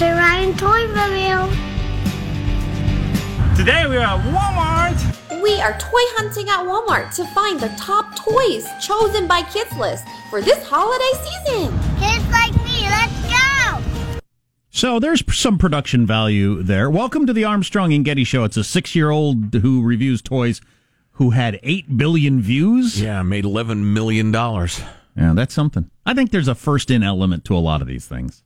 Mr. Ryan ToyReview. Today we are at Walmart. We are toy hunting at Walmart to find the top toys chosen by Kids List for this holiday season. Kids like me, let's go! So there's some production value there. Welcome to the Armstrong and Getty Show. It's a 6-year-old who reviews toys who had 8 billion views. Yeah, made $11 million. Yeah, that's something. I think there's a first-in element to a lot of these things.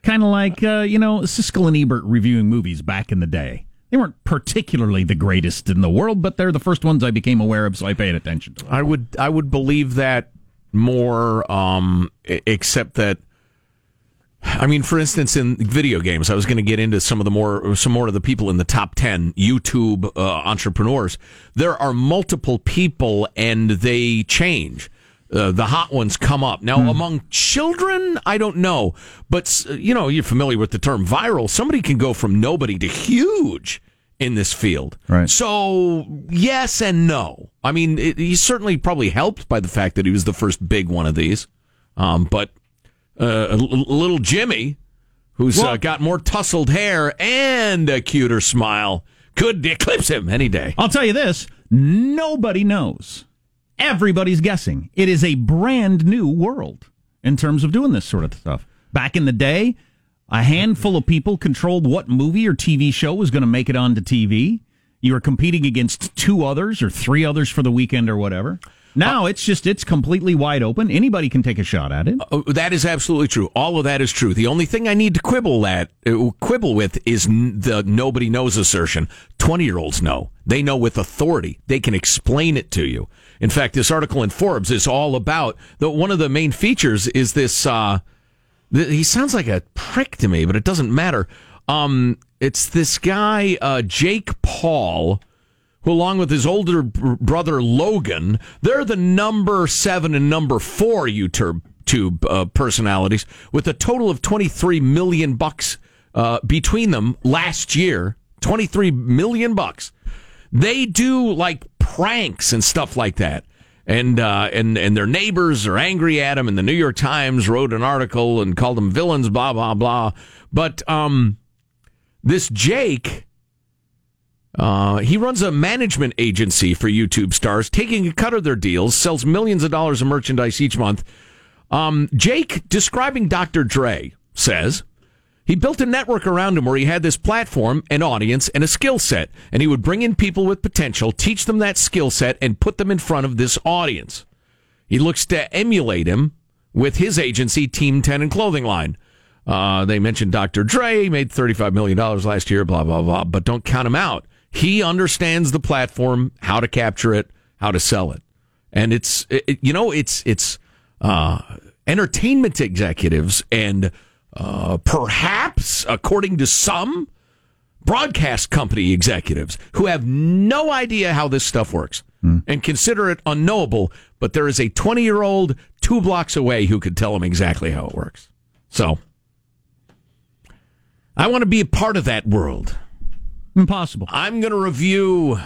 Kind of like, Siskel and Ebert reviewing movies back in the day. They weren't particularly the greatest in the world, but they're the first ones I became aware of, so I paid attention to them. I would believe that more, except that, I mean, for instance, in video games, I was going to get into some more of the people in the top 10 YouTube entrepreneurs. There are multiple people, and they change. The hot ones come up. Now, among children, I don't know. But, you're familiar with the term viral. Somebody can go from nobody to huge in this field. Right. So, yes and no. I mean, he's certainly probably helped by the fact that he was the first big one of these. But little Jimmy, who's got more tousled hair and a cuter smile, could eclipse him any day. I'll tell you this. Nobody knows. Everybody's guessing. It is a brand new world in terms of doing this sort of stuff. Back in the day, a handful of people controlled what movie or TV show was going to make it onto TV. You were competing against 2 others or 3 others for the weekend or whatever. Now it's completely wide open. Anybody can take a shot at it. That is absolutely true. All of that is true. The only thing I need to quibble with is the nobody knows assertion. 20-year-olds know. They know with authority. They can explain it to you. In fact, this article in Forbes is all about one of the main features is this. He sounds like a prick to me, but it doesn't matter. It's this guy, Jake Paul, who, along with his older brother Logan, they're the number 7 and number 4 YouTube personalities with a total of $23 million between them last year. $23 million. They do like pranks and stuff like that, and their neighbors are angry at them. And the New York Times wrote an article and called them villains. Blah blah blah. But this Jake. He runs a management agency for YouTube stars, taking a cut of their deals, sells millions of dollars of merchandise each month. Jake, describing Dr. Dre, says he built a network around him where he had this platform, an audience, and a skill set. And he would bring in people with potential, teach them that skill set, and put them in front of this audience. He looks to emulate him with his agency, Team 10 and clothing line. They mentioned Dr. Dre, made $35 million last year, blah, blah, blah, but don't count him out. He understands the platform, how to capture it, how to sell it, and it's entertainment executives and perhaps, according to some, broadcast company executives who have no idea how this stuff works and consider it unknowable. But there is a 20-year-old 2 blocks away who could tell them exactly how it works. So I want to be a part of that world. Impossible. I'm going to review.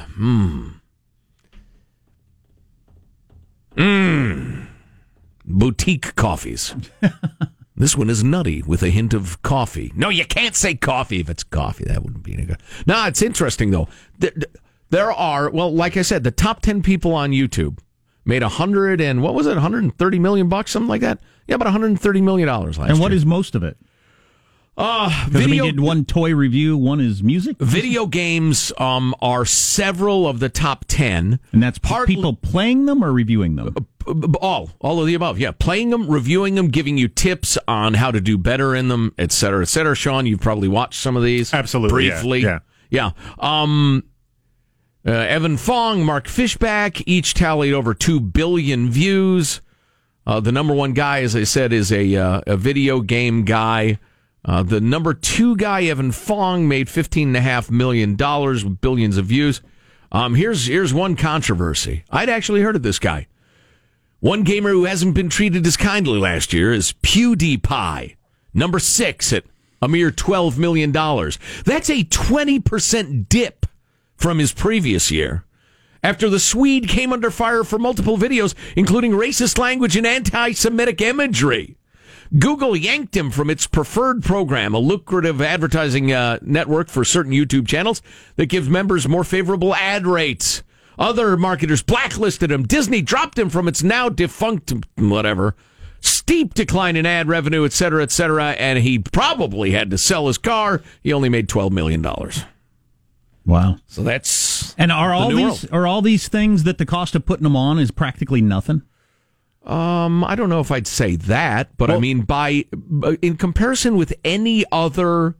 Boutique coffees. This one is nutty with a hint of coffee. No, you can't say coffee if it's coffee. That wouldn't be any good. No, it's interesting, though. There are, like I said, the top 10 people on YouTube made $130 million, something like that? Yeah, about $130 million last year. And what is most of it? Video. I mean, did one toy review, one is music. Video games are several of the top 10, and that's people playing them or reviewing them. All of the above. Yeah, playing them, reviewing them, giving you tips on how to do better in them, et cetera, et cetera. Sean, you've probably watched some of these absolutely briefly. Yeah. Evan Fong, Mark Fischbach, each tallied over 2 billion views. The number one guy, as I said, is a video game guy. The number 2 guy, Evan Fong, made $15.5 million with billions of views. Here's one controversy. I'd actually heard of this guy. One gamer who hasn't been treated as kindly last year is PewDiePie, number 6 at a mere $12 million. That's a 20% dip from his previous year, after the Swede came under fire for multiple videos, including racist language and anti-Semitic imagery. Google yanked him from its preferred program, a lucrative advertising network for certain YouTube channels that gives members more favorable ad rates. Other marketers blacklisted him. Disney dropped him from its now defunct whatever. Steep decline in ad revenue, et cetera, and he probably had to sell his car. He only made $12 million. Wow. So that's and are all these things that the cost of putting them on is practically nothing? I don't know if I'd say that, but well, I mean, in comparison with any other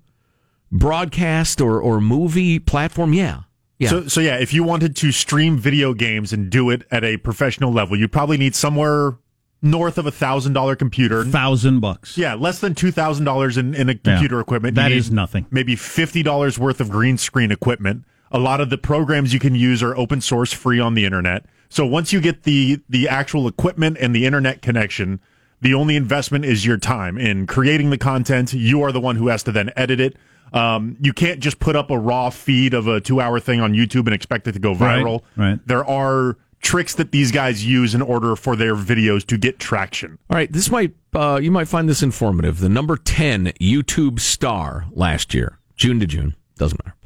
broadcast or movie platform, yeah. Yeah. So yeah, if you wanted to stream video games and do it at a professional level, you'd probably need somewhere north of $1,000 computer. $1,000 bucks. Yeah, less than $2,000 in a computer equipment. That is nothing. Maybe $50 worth of green screen equipment. A lot of the programs you can use are open source, free on the internet. So once you get the actual equipment and the internet connection, the only investment is your time in creating the content. You are the one who has to then edit it. You can't just put up a raw feed of a 2-hour thing on YouTube and expect it to go viral. Right. There are tricks that these guys use in order for their videos to get traction. All right, this might you might find this informative. The number 10 YouTube star last year, June to June, doesn't matter.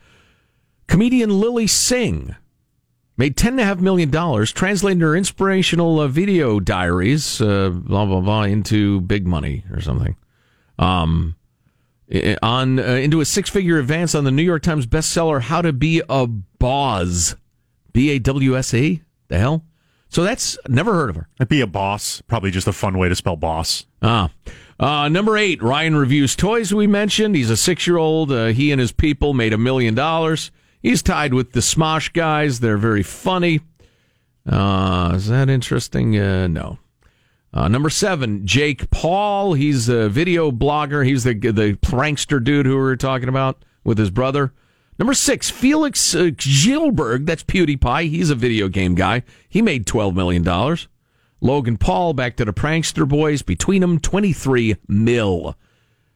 Comedian Lily Singh made $10.5 million, translating her inspirational video diaries, blah, blah, blah, into big money or something. Into a six-figure advance on the New York Times bestseller, How to Be a BAWSE. B-A-W-S-E? The hell? So that's... Never heard of her. I'd be a boss. Probably just a fun way to spell boss. Number 8, Ryan Reviews Toys, we mentioned. He's a 6-year-old. He and his people made $1 million. He's tied with the Smosh guys. They're very funny. Is that interesting? No. Number 7, Jake Paul. He's a video blogger. He's the prankster dude who we were talking about with his brother. Number 6, Felix Gilberg. That's PewDiePie. He's a video game guy. He made $12 million. Logan Paul, back to the prankster boys. Between them, 23 mil.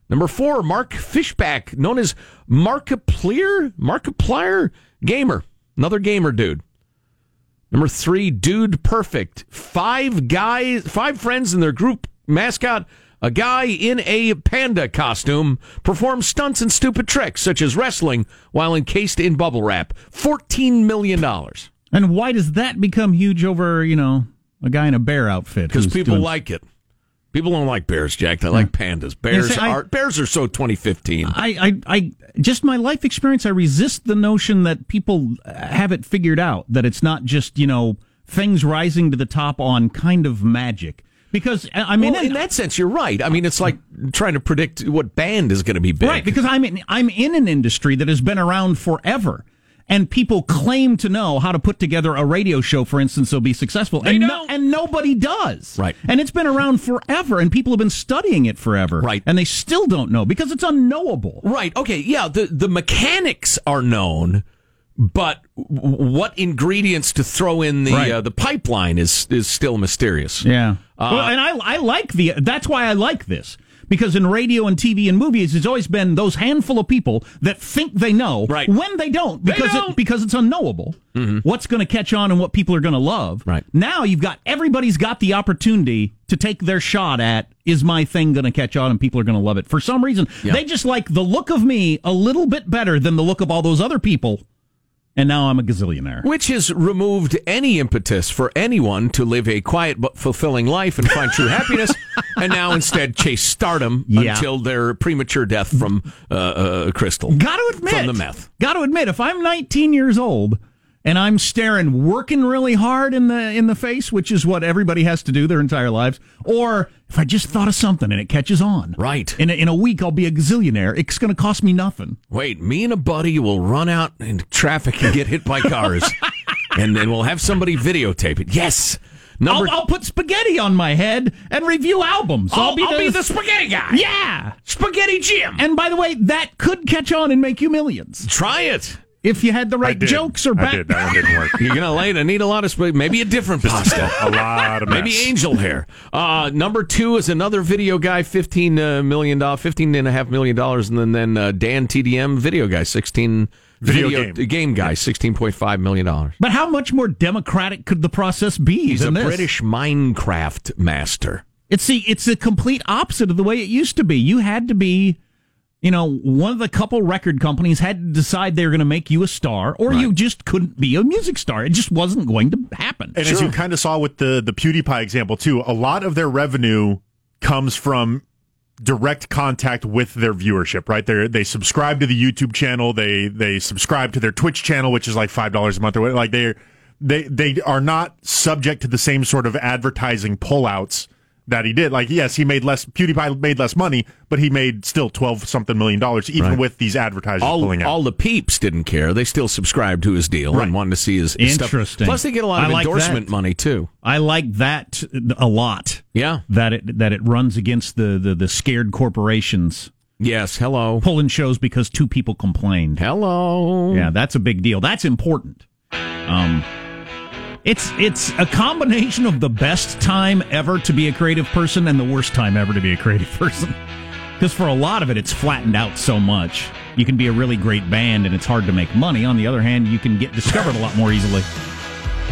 Number 4, Mark Fischbach, known as Markiplier? Gamer. Another gamer dude. Number 3, Dude Perfect. 5 friends and their group mascot, a guy in a panda costume, perform stunts and stupid tricks, such as wrestling, while encased in bubble wrap. $14 million. And why does that become huge over, a guy in a bear outfit? Because people like it. People don't like bears, Jack. They like pandas. Bears are so 2015. Just my life experience, I resist the notion that people have it figured out, that it's not just, things rising to the top on kind of magic. Because, in that sense, you're right. I mean, it's like trying to predict what band is going to be big. Right, because I'm in an industry that has been around forever. And people claim to know how to put together a radio show, for instance, that'll be successful. And nobody does. Right. And it's been around forever, and people have been studying it forever. Right. And they still don't know, because it's unknowable. Right. Okay, yeah, the mechanics are known, but what ingredients to throw in the pipeline is still mysterious. Yeah. That's why I like this. Because in radio and TV and movies, it's always been those handful of people that think they know when they don't, because it's unknowable. Mm-hmm. What's going to catch on and what people are going to love. Right. Now everybody's got the opportunity to take their shot at, is my thing going to catch on and people are going to love it? For some reason, they just like the look of me a little bit better than the look of all those other people. And now I'm a gazillionaire. Which has removed any impetus for anyone to live a quiet but fulfilling life and find true happiness, and now instead chase stardom until their premature death from crystal. From the meth. Got to admit, if I'm 19 years old and I'm staring, working really hard in the face, which is what everybody has to do their entire lives, or if I just thought of something and it catches on. Right. In a week, I'll be a gazillionaire. It's going to cost me nothing. Wait, me and a buddy will run out into traffic and get hit by cars, and then we'll have somebody videotape it. Yes. I'll put spaghetti on my head and review albums. I'll be the spaghetti guy. Yeah. Spaghetti Jim. And by the way, that could catch on and make you millions. Try it. If you had the right jokes or back... I did. That one didn't work. You're going to need a lot of... Maybe a different pasta. A lot of mess. Maybe angel hair. Number 2 is another video guy, $15.5 million. And then Dan TDM, video guy, 16... Video game guy, $16.5 million. But how much more democratic could the process be than this? He's a British Minecraft master. It's the complete opposite of the way it used to be. You had to be, you know, one of the couple record companies had to decide they were going to make you a star, or right. You just couldn't be a music star. It just wasn't going to happen. And as you kind of saw with the PewDiePie example, too, a lot of their revenue comes from direct contact with their viewership, right? They subscribe to the YouTube channel. They subscribe to their Twitch channel, which is like $5 a month or whatever. Like they are not subject to the same sort of advertising pullouts that he did. Like, yes, he made less. PewDiePie made less money, but he made still $12-something million, even with these advertisers pulling out. All the peeps didn't care. They still subscribed to his deal and wanted to see his stuff. Interesting. Plus, they get a lot of endorsement money too. I like that a lot. Yeah, that it runs against the scared corporations. Yes. Hello. Pulling shows because two people complained. Hello. Yeah, that's a big deal. That's important. It's a combination of the best time ever to be a creative person and the worst time ever to be a creative person. Because for a lot of it, it's flattened out so much. You can be a really great band and it's hard to make money. On the other hand, you can get discovered a lot more easily.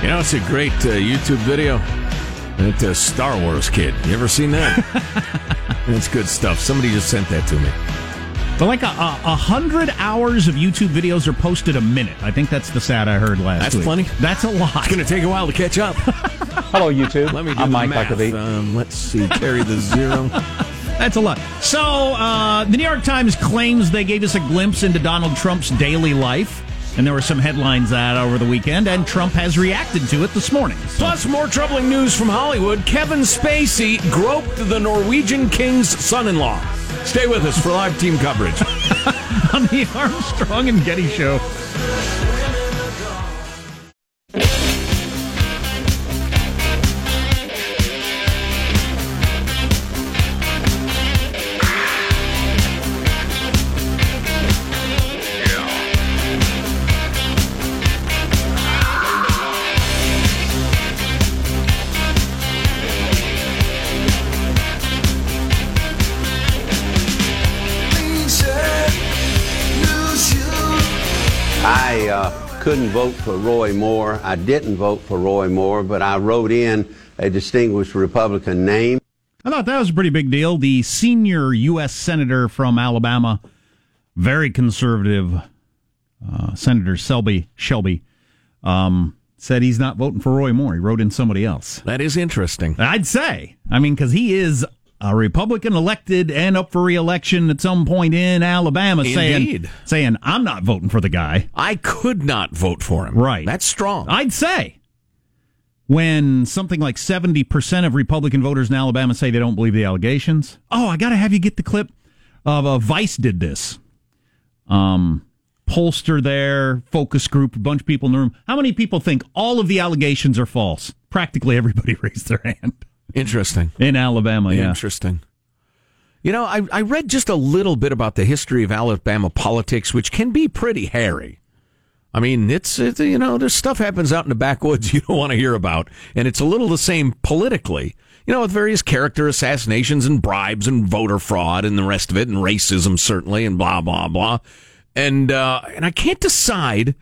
You know, it's a great YouTube video. That Star Wars kid. You ever seen that? That's good stuff. Somebody just sent that to me. But like 100 hours of YouTube videos are posted a minute. I think that's the stat I heard last week. That's plenty. That's a lot. It's going to take a while to catch up. Hello, YouTube. Let me do the math. Let's see. Carry the zero. That's a lot. So the New York Times claims they gave us a glimpse into Donald Trump's daily life. And there were some headlines that over the weekend, and Trump has reacted to it this morning. Plus, more troubling news from Hollywood. Kevin Spacey groped the Norwegian king's son-in-law. Stay with us for live team coverage. On the Armstrong and Getty Show. Couldn't vote for Roy Moore. I didn't vote for Roy Moore, but I wrote in a distinguished Republican name. I thought that was a pretty big deal. The senior U.S. senator from Alabama, very conservative, Senator Shelby, said he's not voting for Roy Moore. He wrote in somebody else. That is interesting. I'd say. I mean, because he is a Republican elected and up for re-election at some point in Alabama. Indeed. saying, I'm not voting for the guy. I could not vote for him. Right. That's strong. I'd say when something like 70% of Republican voters in Alabama say they don't believe the allegations. Oh, I got to have you get the clip of Vice did this. Pollster there, focus group, a bunch of people in the room. How many people think all of the allegations are false? Practically everybody raised their hand. Interesting. In Alabama, yeah. Interesting. You know, I read just a little bit about the history of Alabama politics, which can be pretty hairy. I mean, it's you know, there's stuff happens out in the backwoods you don't want to hear about, and it's a little the same politically. You know, with various character assassinations and bribes and voter fraud and the rest of it, and racism certainly, and blah blah blah. And I can't decide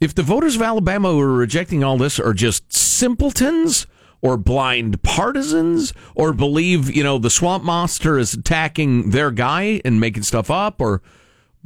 if the voters of Alabama who are rejecting all this are just simpletons, or blind partisans, or believe, you know, the swamp monster is attacking their guy and making stuff up, or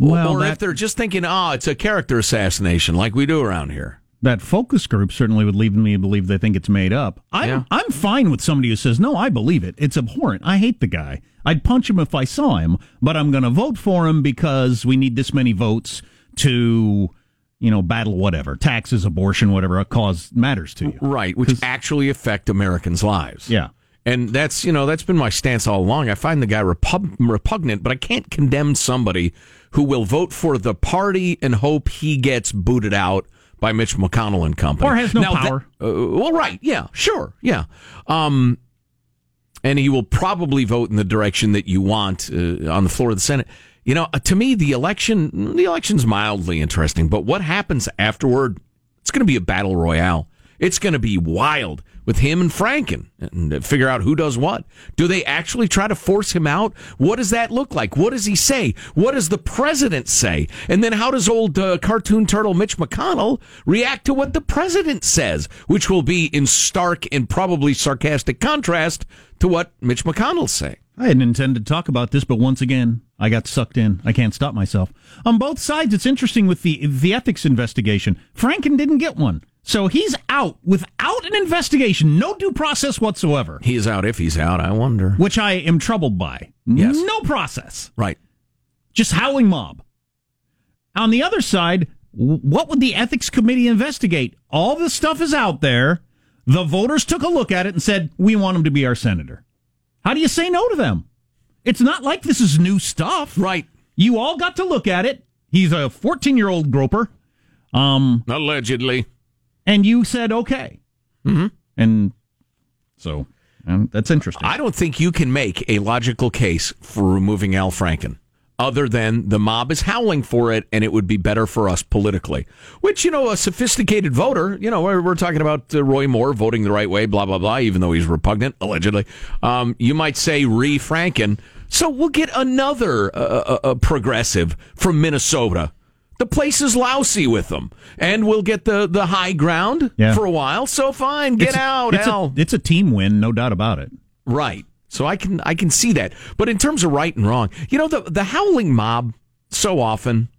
if they're just thinking, it's a character assassination like we do around here. That focus group certainly would lead me to believe they think it's made up. I'm fine with somebody who says, no, I believe it. It's abhorrent. I hate the guy. I'd punch him if I saw him, but I'm going to vote for him because we need this many votes to, you know, battle whatever, taxes, abortion, whatever a cause matters to you. Right, which actually affect Americans' lives. Yeah. And that's, you know, that's been my stance all along. I find the guy repugnant, but I can't condemn somebody who will vote for the party and hope he gets booted out by Mitch McConnell and company. Or has no power. Well, right, yeah, sure, yeah. And he will probably vote in the direction that you want on the floor of the Senate. You know, to me, the election's mildly interesting, but what happens afterward, it's going to be a battle royale. It's going to be wild with him and Franken and figure out who does what. Do they actually try to force him out? What does that look like? What does he say? What does the president say? And then how does old cartoon turtle Mitch McConnell react to what the president says, which will be in stark and probably sarcastic contrast to what Mitch McConnell's saying. I hadn't intended to talk about this, but once again, I got sucked in. I can't stop myself. On both sides, it's interesting with the ethics investigation. Franken didn't get one. So he's out without an investigation, no due process whatsoever. He is out if he's out, I wonder. Which I am troubled by. Yes. No process. Right. Just howling mob. On the other side, what would the ethics committee investigate? All this stuff is out there. The voters took a look at it and said, we want him to be our senator. How do you say no to them? It's not like this is new stuff. Right. You all got to look at it. He's a 14-year-old groper. Allegedly. And you said, okay. Mm-hmm. And so that's interesting. I don't think you can make a logical case for removing Al Franken other than the mob is howling for it and it would be better for us politically, which, you know, a sophisticated voter, you know, we're talking about Roy Moore voting the right way, blah, blah, blah, even though he's repugnant, allegedly. You might say Franken. So we'll get another progressive from Minnesota. The place is lousy with them, and we'll get the high ground for a while. So fine, get out, Al. It's a team win, no doubt about it. Right. So I can see that. But in terms of right and wrong, you know, the howling mob so often,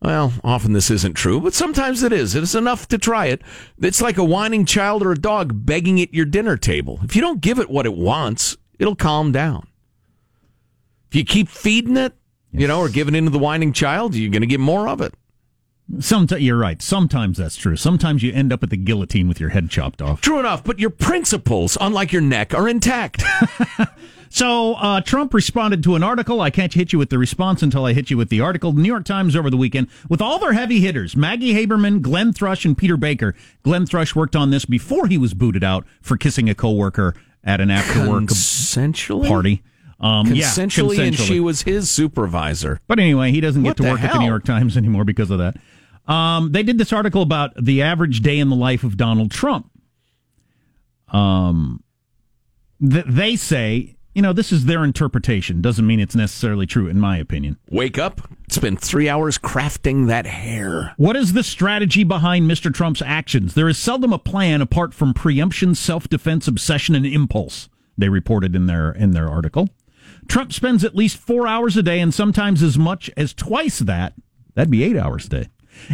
well, often this isn't true, but sometimes it is. It's enough to try it. It's like a whining child or a dog begging at your dinner table. If you don't give it what it wants, it'll calm down. If you keep feeding it, you know, or giving in to the whining child, you're going to get more of it. You're right. Sometimes that's true. Sometimes you end up at the guillotine with your head chopped off. True enough, but your principles, unlike your neck, are intact. So Trump responded to an article. I can't hit you with the response until I hit you with the article. The New York Times over the weekend, with all their heavy hitters, Maggie Haberman, Glenn Thrush, and Peter Baker. Glenn Thrush worked on this before he was booted out for kissing a coworker at an after-work party. Consensually, and she was his supervisor. But anyway, he doesn't get to work at the New York Times anymore because of that. They did this article about the average day in the life of Donald Trump. They say, you know, this is their interpretation. Doesn't mean it's necessarily true, in my opinion. Wake up, spend 3 hours crafting that hair. What is the strategy behind Mr. Trump's actions? There is seldom a plan apart from preemption, self-defense, obsession, and impulse, they reported in their article. Trump spends at least 4 hours a day, and sometimes as much as twice that. That'd be 8 hours a day.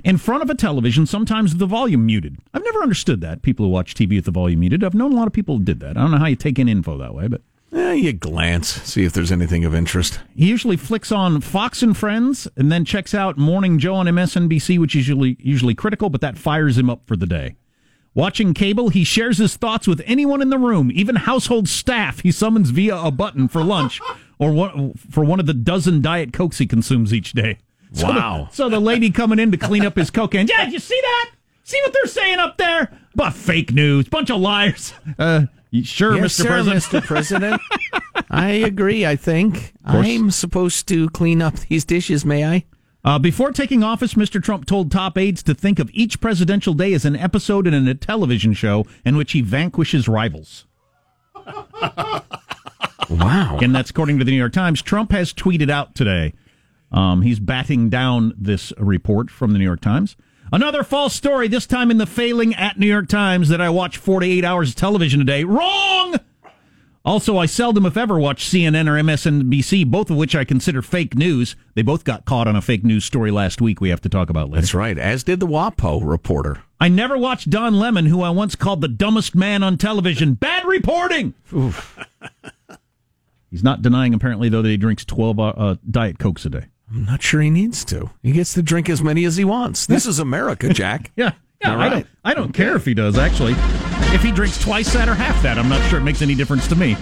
In front of a television, sometimes the volume muted. I've never understood that, people who watch TV with the volume muted. I've known a lot of people who did that. I don't know how you take in info that way, but... you glance, see if there's anything of interest. He usually flicks on Fox and Friends, and then checks out Morning Joe on MSNBC, which is usually critical, but that fires him up for the day. Watching cable, he shares his thoughts with anyone in the room, even household staff he summons via a button for lunch or for one of the dozen Diet Cokes he consumes each day. Wow. So the lady coming in to clean up his coke can, did you see that? See what they're saying up there? But fake news, bunch of liars. Sure, yes, Mr. President. Sir, Mr. President. I agree, I think. I'm supposed to clean up these dishes, may I? Before taking office, Mr. Trump told top aides to think of each presidential day as an episode in a television show in which he vanquishes rivals. Wow. And that's according to the New York Times. Trump has tweeted out today. He's batting down this report from the New York Times. Another false story, this time in the failing at New York Times, that I watch 48 hours of television a day. Wrong! Also, I seldom, if ever, watch CNN or MSNBC, both of which I consider fake news. They both got caught on a fake news story last week we have to talk about later. That's right, as did the WAPO reporter. I never watched Don Lemon, who I once called the dumbest man on television. Bad reporting! Oof. He's not denying, apparently, though, that he drinks 12 Diet Cokes a day. I'm not sure he needs to. He gets to drink as many as he wants. This is America, Jack. Yeah, right. I don't care if he does, actually. If he drinks twice that or half that, I'm not sure it makes any difference to me.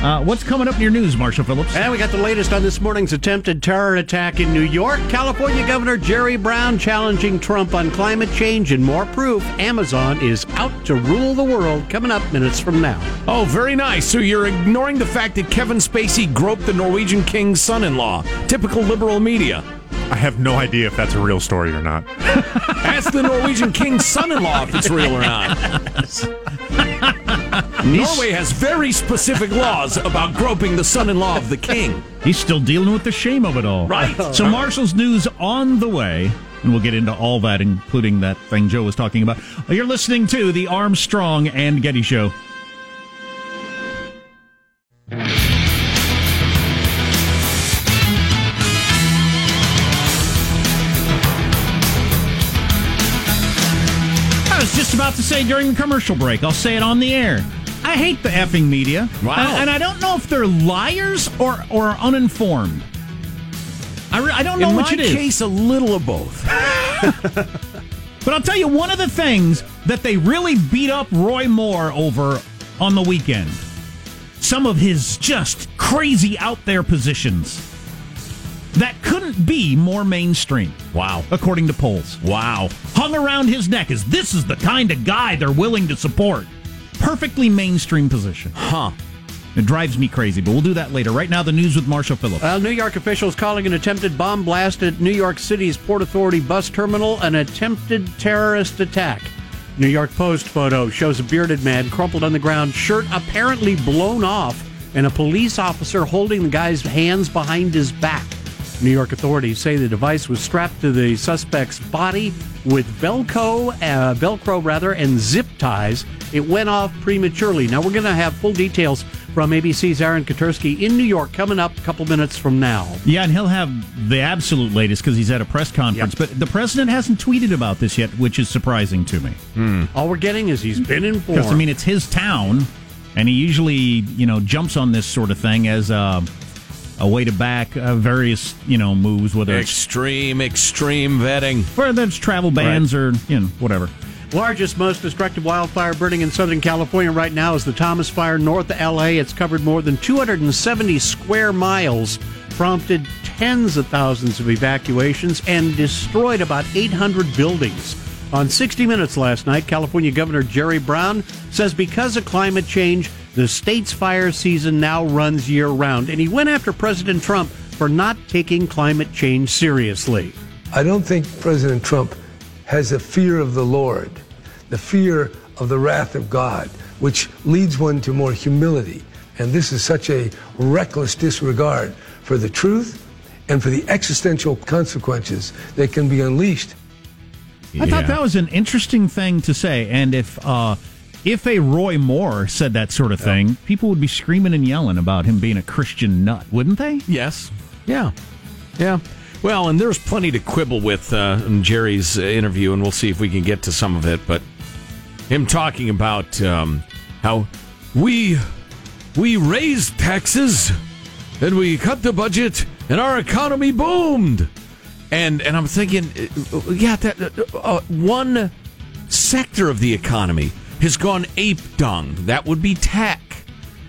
What's coming up in your news, Marshall Phillips? And we got the latest on this morning's attempted terror attack in New York. California Governor Jerry Brown challenging Trump on climate change, and more proof Amazon is out to rule the world, coming up minutes from now. Oh, very nice. So you're ignoring the fact that Kevin Spacey groped the Norwegian king's son-in-law. Typical liberal media. I have no idea if that's a real story or not. Ask the Norwegian king's son-in-law if it's real or not. Norway has very specific laws about groping the son-in-law of the king. He's still dealing with the shame of it all. Right. So Marshall's news on the way, and we'll get into all that, including that thing Joe was talking about. You're listening to the Armstrong and Getty Show. About to say during the commercial break. I'll say it on the air. I hate the effing media. Wow. And I don't know if they're liars or uninformed. I don't know which it is. In my case, a little of both. But I'll tell you one of the things that they really beat up Roy Moore over on the weekend. Some of his just crazy out there positions that couldn't be more mainstream. Wow. According to polls. Wow. Hung around his neck is this is the kind of guy they're willing to support. Perfectly mainstream position. Huh. It drives me crazy, but we'll do that later. Right now, the news with Marshall Phillips. New York officials calling an attempted bomb blast at New York City's Port Authority bus terminal an attempted terrorist attack. New York Post photo shows a bearded man crumpled on the ground, shirt apparently blown off, and a police officer holding the guy's hands behind his back. New York authorities say the device was strapped to the suspect's body with Velcro, and zip ties. It went off prematurely. Now, we're going to have full details from ABC's Aaron Katursky in New York coming up a couple minutes from now. Yeah, and he'll have the absolute latest because he's at a press conference. Yep. But the president hasn't tweeted about this yet, which is surprising to me. All we're getting is he's been informed. Because, I mean, it's his town, and he usually, jumps on this sort of thing as a way to back various, moves, whether it's extreme vetting. Whether it's travel bans or, whatever. Largest, most destructive wildfire burning in Southern California right now is the Thomas Fire north of L.A. It's covered more than 270 square miles, prompted tens of thousands of evacuations, and destroyed about 800 buildings. On 60 Minutes last night, California Governor Jerry Brown says because of climate change, the state's fire season now runs year-round, and he went after President Trump for not taking climate change seriously. I don't think President Trump has a fear of the Lord, the fear of the wrath of God, which leads one to more humility. And this is such a reckless disregard for the truth and for the existential consequences that can be unleashed. Yeah. I thought that was an interesting thing to say, and If a Roy Moore said that sort of thing, people would be screaming and yelling about him being a Christian nut, wouldn't they? Yes. Yeah. Well, and there's plenty to quibble with in Jerry's interview, and we'll see if we can get to some of it. But him talking about how we raised taxes and we cut the budget and our economy boomed. And I'm thinking, that one sector of the economy has gone ape dung. That would be tech.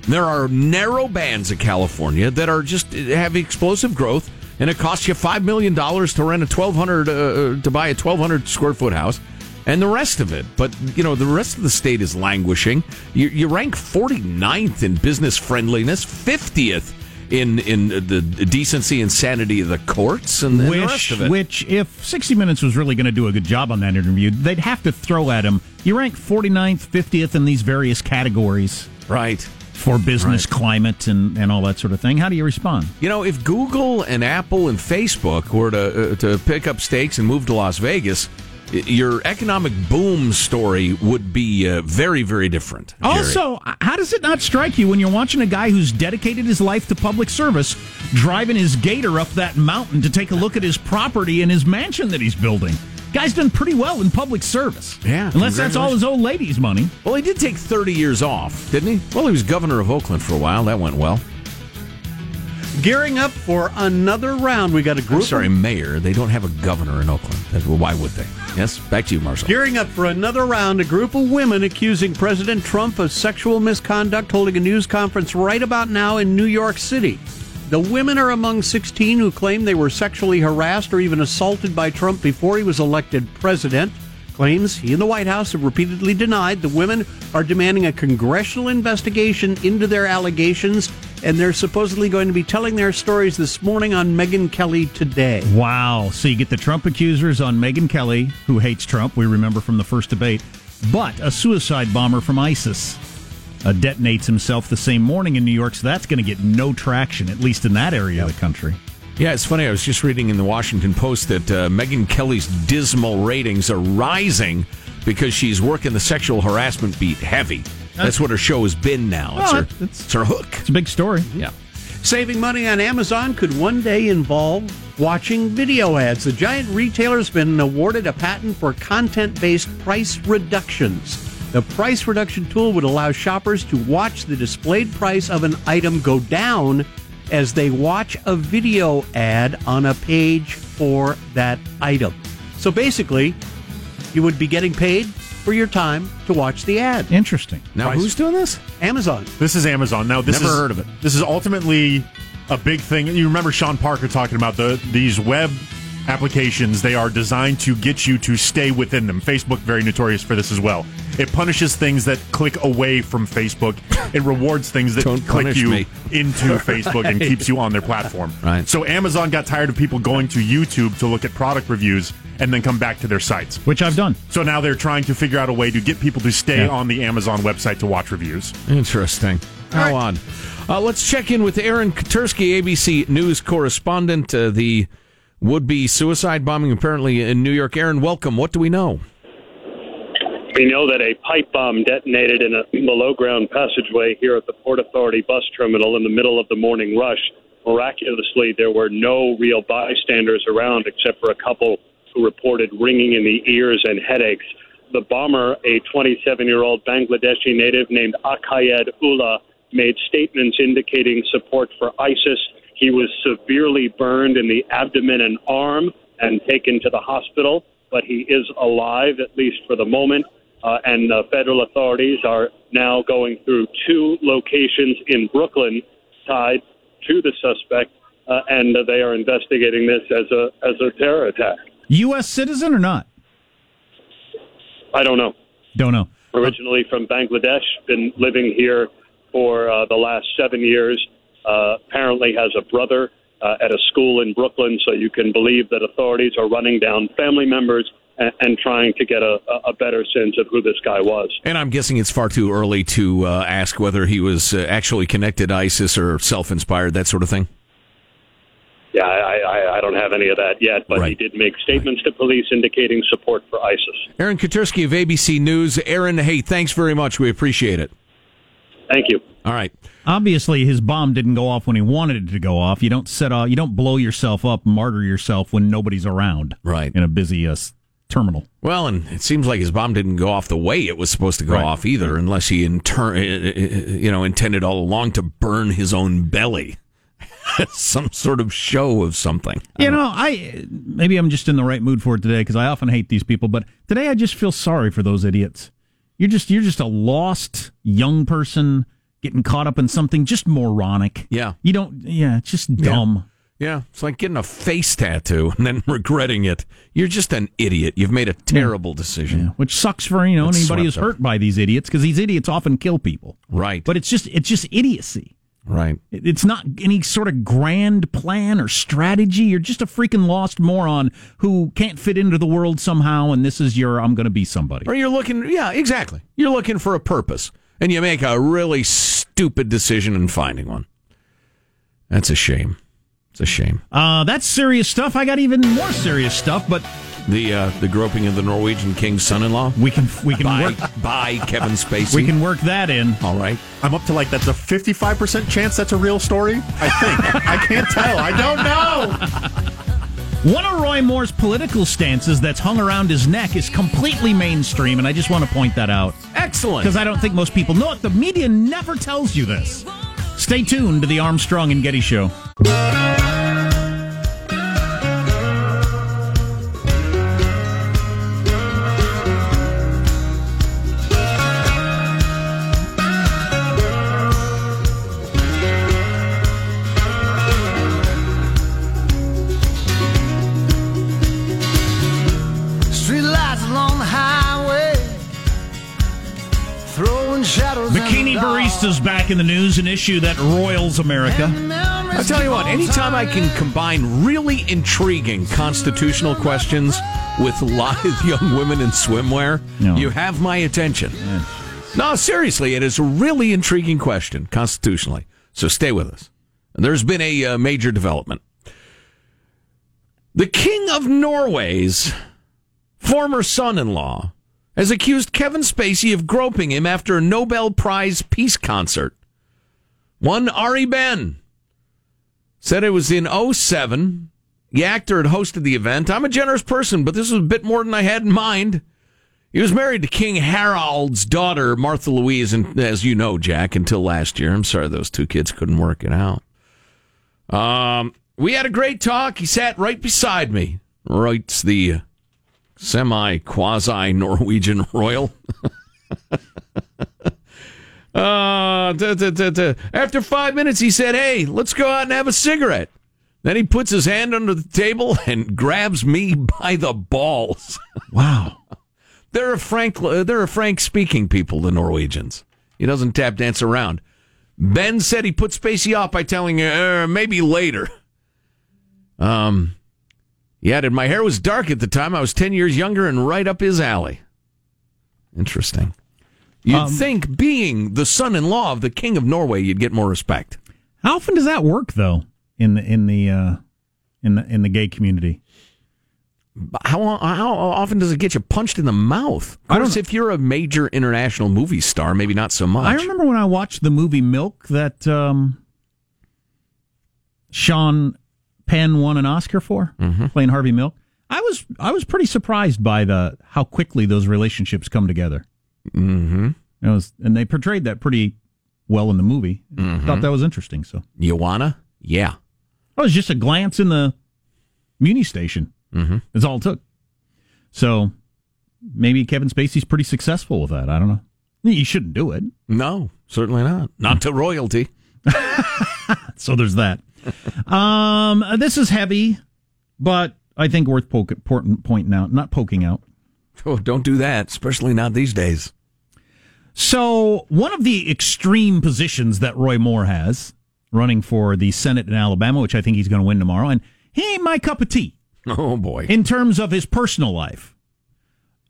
There are narrow bands in California that are just have explosive growth, and it costs you $5 million to rent buy a 1,200 square foot house, and the rest of it. But the rest of the state is languishing. You rank 49th in business friendliness, 50th in the decency and sanity of the courts and the rest of it. Which, if 60 Minutes was really going to do a good job on that interview, they'd have to throw at him, you rank 49th, 50th in these various categories. Right. For business climate and all that sort of thing. How do you respond? If Google and Apple and Facebook were to pick up stakes and move to Las Vegas, your economic boom story would be very, very different, Jerry. Also, how does it not strike you when you're watching a guy who's dedicated his life to public service driving his gator up that mountain to take a look at his property and his mansion that he's building? Guy's done pretty well in public service. Yeah. Unless that's all his old lady's money. Well, he did take 30 years off, didn't he? Well, he was governor of Oakland for a while. That went well. Gearing up for another round. We got a group. I'm sorry, Mayor. They don't have a governor in Oakland. Why would they? Yes, back to you, Marshall. Gearing up for another round, a group of women accusing President Trump of sexual misconduct holding a news conference right about now in New York City. The women are among 16 who claim they were sexually harassed or even assaulted by Trump before he was elected president. Claims he and the White House have repeatedly denied. The women are demanding a congressional investigation into their allegations and they're supposedly going to be telling their stories this morning on Megyn Kelly Today. Wow. So you get the Trump accusers on Megyn Kelly, who hates Trump, we remember from the first debate, but a suicide bomber from ISIS detonates himself the same morning in New York, so that's going to get no traction, at least in that area of the country. Yeah, it's funny. I was just reading in the Washington Post that Megyn Kelly's dismal ratings are rising because she's working the sexual harassment beat heavy. That's what her show has been now. It's her hook. It's a big story. Yeah. Saving money on Amazon could one day involve watching video ads. The giant retailer's been awarded a patent for content-based price reductions. The price reduction tool would allow shoppers to watch the displayed price of an item go down as they watch a video ad on a page for that item. So basically, you would be getting paid for your time to watch the ad. Interesting. Now, who's doing this? Amazon. This is Amazon. Now, this never heard of it. This is ultimately a big thing. You remember Sean Parker talking about these web applications. They are designed to get you to stay within them. Facebook, very notorious for this as well. It punishes things that click away from Facebook. It rewards things that click you into Facebook and keeps you on their platform. Right. So Amazon got tired of people going to YouTube to look at product reviews and then come back to their sites. Which I've done. So now they're trying to figure out a way to get people to stay on the Amazon website to watch reviews. Interesting. How on? Let's check in with Aaron Katursky, ABC News correspondent. The would-be suicide bombing apparently in New York. Aaron, welcome. What do we know? We know that a pipe bomb detonated in a below-ground passageway here at the Port Authority bus terminal in the middle of the morning rush. Miraculously, there were no real bystanders around except for a couple who reported ringing in the ears and headaches. The bomber, a 27-year-old Bangladeshi native named Akayed Ullah, made statements indicating support for ISIS. He was severely burned in the abdomen and arm and taken to the hospital, but he is alive, at least for the moment. And the federal authorities are now going through two locations in Brooklyn tied to the suspect, and they are investigating this as a terror attack. U.S. citizen or not? I don't know. Originally from Bangladesh, been living here for the last 7 years. Apparently has a brother at a school in Brooklyn, so you can believe that authorities are running down family members and trying to get a better sense of who this guy was. And I'm guessing it's far too early to ask whether he was actually connected to ISIS or self-inspired, that sort of thing. Yeah, I don't have any of that yet, but he did make statements to police indicating support for ISIS. Aaron Katursky of ABC News. Aaron, hey, thanks very much. We appreciate it. Thank you. All right. Obviously, his bomb didn't go off when he wanted it to go off. You don't you don't blow yourself up, martyr yourself when nobody's around. Right. In a busy terminal. Well, and it seems like his bomb didn't go off the way it was supposed to go off either, unless he intended all along to burn his own belly. Some sort of show of something. Maybe I'm just in the right mood for it today because I often hate these people, but today I just feel sorry for those idiots. You're just a lost young person getting caught up in something just moronic. Yeah. It's just dumb. Yeah, it's like getting a face tattoo and then regretting it. You're just an idiot. You've made a terrible decision. Yeah. Which sucks for, anybody who's hurt by these idiots because these idiots often kill people. Right. But it's just idiocy. Right. It's not any sort of grand plan or strategy. You're just a freaking lost moron who can't fit into the world somehow, and this is I'm going to be somebody. Or you're looking, exactly. You're looking for a purpose, and you make a really stupid decision in finding one. That's a shame. It's a shame. That's serious stuff. I got even more serious stuff, but... The groping of the Norwegian king's son-in-law? We can by Kevin Spacey. We can work that in. All right. I'm up to that's a 55% chance that's a real story, I think. I can't tell. I don't know. One of Roy Moore's political stances that's hung around his neck is completely mainstream, and I just want to point that out. Excellent. Because I don't think most people know it. The media never tells you this. Stay tuned to the Armstrong and Getty Show. Bikini Barista's back in the news, an issue that roils America. I'll tell you what, anytime I can combine really intriguing constitutional questions with live young women in swimwear, you have my attention. Yeah. No, seriously, it is a really intriguing question constitutionally. So stay with us. And there's been a major development. The King of Norway's former son-in-law has accused Kevin Spacey of groping him after a Nobel Prize peace concert. One Ari Ben said it was in 2007. The actor had hosted the event. I'm a generous person, but this was a bit more than I had in mind. He was married to King Harald's daughter, Martha Louise, and as you know, Jack, until last year. I'm sorry those two kids couldn't work it out. We had a great talk. He sat right beside me, writes the semi-quasi-Norwegian royal. After 5 minutes, he said, hey, let's go out and have a cigarette. Then he puts his hand under the table and grabs me by the balls. Wow. They're a Frank-speaking people, the Norwegians. He doesn't tap dance around. Ben said he put Spacey off by telling him, maybe later. He added, my hair was dark at the time. I was 10 years younger and right up his alley. Interesting. You'd think, being the son-in-law of the King of Norway, you'd get more respect. How often does that work, though, in the gay community? How often does it get you punched in the mouth? Of course, if you're a major international movie star, maybe not so much. I remember when I watched the movie Milk that Sean Penn won an Oscar for, playing Harvey Milk. I was pretty surprised by how quickly those relationships come together. Mm-hmm. And they portrayed that pretty well in the movie. Mm-hmm. I thought that was interesting. So Ioana? Yeah. That was just a glance in the Muni station. Mm-hmm. That's all it took. So maybe Kevin Spacey's pretty successful with that. I don't know. You shouldn't do it. No, certainly not. Not to royalty. So there's that. This is heavy, but I think worth pointing out. Not poking out. Oh, don't do that, especially not these days. So one of the extreme positions that Roy Moore has, running for the Senate in Alabama, which I think he's going to win tomorrow, and he ain't my cup of tea. Oh, boy. In terms of his personal life,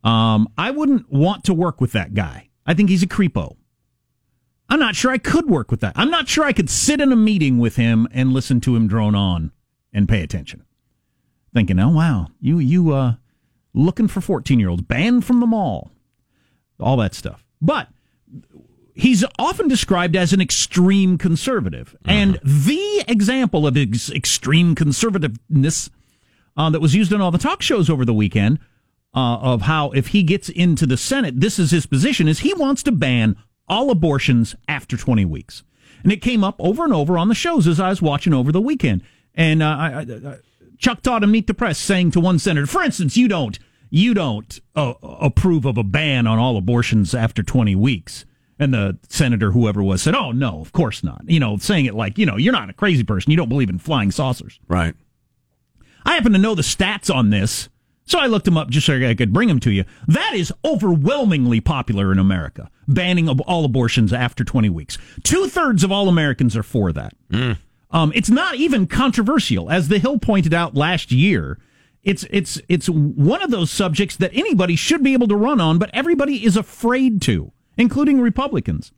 I wouldn't want to work with that guy. I think he's a creepo. I'm not sure I could work with that. I'm not sure I could sit in a meeting with him and listen to him drone on and pay attention. Thinking, oh, wow, you looking for 14-year-olds, banned from the mall, all that stuff. But he's often described as an extreme conservative. Uh-huh. And the example of extreme conservativeness that was used on all the talk shows over the weekend of how if he gets into the Senate, this is his position, is he wants to ban all abortions after 20 weeks. And it came up over and over on the shows as I was watching over the weekend. And Chuck Todd and Meet the Press saying to one senator, for instance, you don't approve of a ban on all abortions after 20 weeks. And the senator, whoever was, said, oh, no, of course not. Saying it like, you're not a crazy person. You don't believe in flying saucers. Right. I happen to know the stats on this, so I looked them up just so I could bring them to you. That is overwhelmingly popular in America, banning all abortions after 20 weeks. 2/3 of all Americans are for that. Mm. It's not even controversial. As The Hill pointed out last year, it's one of those subjects that anybody should be able to run on, but everybody is afraid to, including Republicans.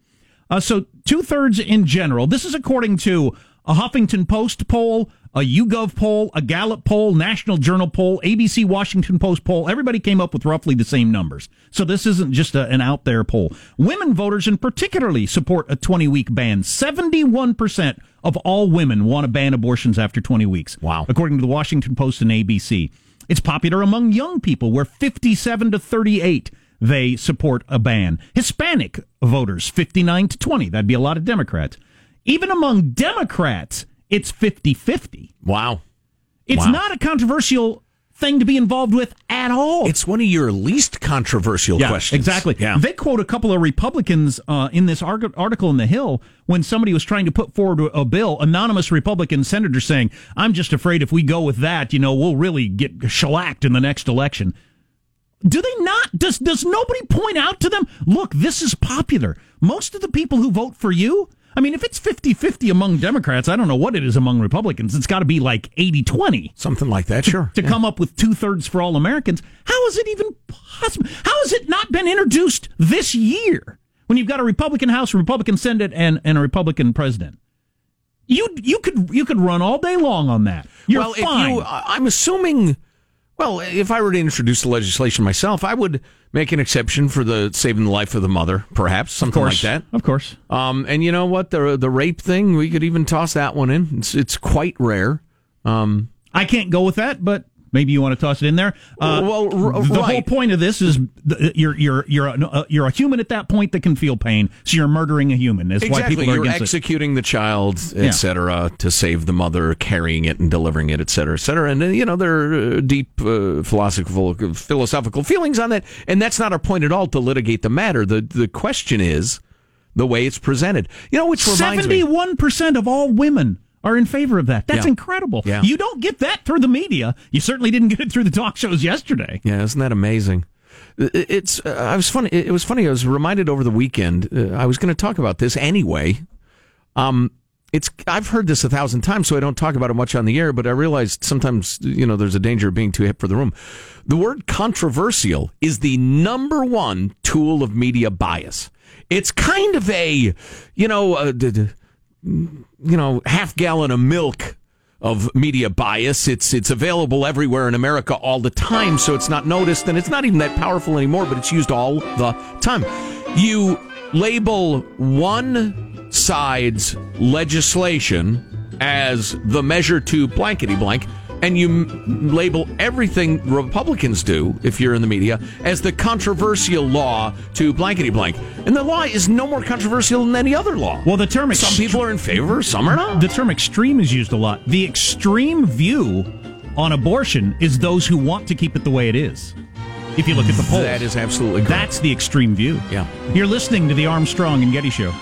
So 2/3 in general. This is according to a Huffington Post poll, a YouGov poll, a Gallup poll, National Journal poll, ABC Washington Post poll. Everybody came up with roughly the same numbers. So this isn't just an out-there poll. Women voters in particularly support a 20-week ban. 71% of all women want to ban abortions after 20 weeks. Wow. According to the Washington Post and ABC. It's popular among young people, where 57 to 38, they support a ban. Hispanic voters, 59 to 20. That'd be a lot of Democrats. Even among Democrats, it's 50-50. Wow. It's not a controversial thing to be involved with at all. It's one of your least controversial questions. Exactly. Yeah. They quote a couple of Republicans in this article in The Hill when somebody was trying to put forward a bill, anonymous Republican senator saying, I'm just afraid if we go with that, we'll really get shellacked in the next election. Do they not? Does nobody point out to them, look, this is popular. Most of the people who vote for you, I mean, if it's 50-50 among Democrats, I don't know what it is among Republicans. It's got to be like 80-20. Something like that, sure. To come up with two-thirds for all Americans. How is it even possible? How has it not been introduced this year when you've got a Republican House, a Republican Senate, and a Republican president? You could run all day long on that. You're fine. I'm assuming... Well, if I were to introduce the legislation myself, I would make an exception for the saving the life of the mother, perhaps, something like that. Of course. And you know what? The rape thing, we could even toss that one in. It's quite rare. I can't go with that, but maybe you want to toss it in there. Well, the whole point of this is you're a human at that point that can feel pain, so you're murdering a human. That's exactly. Why people are you're against executing it. The child, etc., to save the mother, carrying it and delivering it, etc., etc. And you know there are deep philosophical feelings on that, and that's not our point at all to litigate the matter. The question is the way it's presented. You know, which reminds me, 71% of all women are in favor of that. That's incredible. Yeah. You don't get that through the media. You certainly didn't get it through the talk shows yesterday. Yeah, isn't that amazing? It was funny. I was reminded over the weekend. I was going to talk about this anyway. I've heard this 1,000 times, so I don't talk about it much on the air. But I realized sometimes, you know, there's a danger of being too hip for the room. The word controversial is the number one tool of media bias. It's kind of a, you know. Half gallon of milk of media bias. It's available everywhere in America all the time, so it's not noticed, and it's not even that powerful anymore, but it's used all the time. You label one side's legislation as the measure to blankety blank, and you label everything Republicans do, if you're in the media, as the controversial law to blankety blank. And the law is no more controversial than any other law. Well, the term some people are in favor, some are not. The term extreme is used a lot. The extreme view on abortion is those who want to keep it the way it is. If you look at the polls. That is absolutely correct. That's the extreme view. Yeah. You're listening to the Armstrong and Getty Show.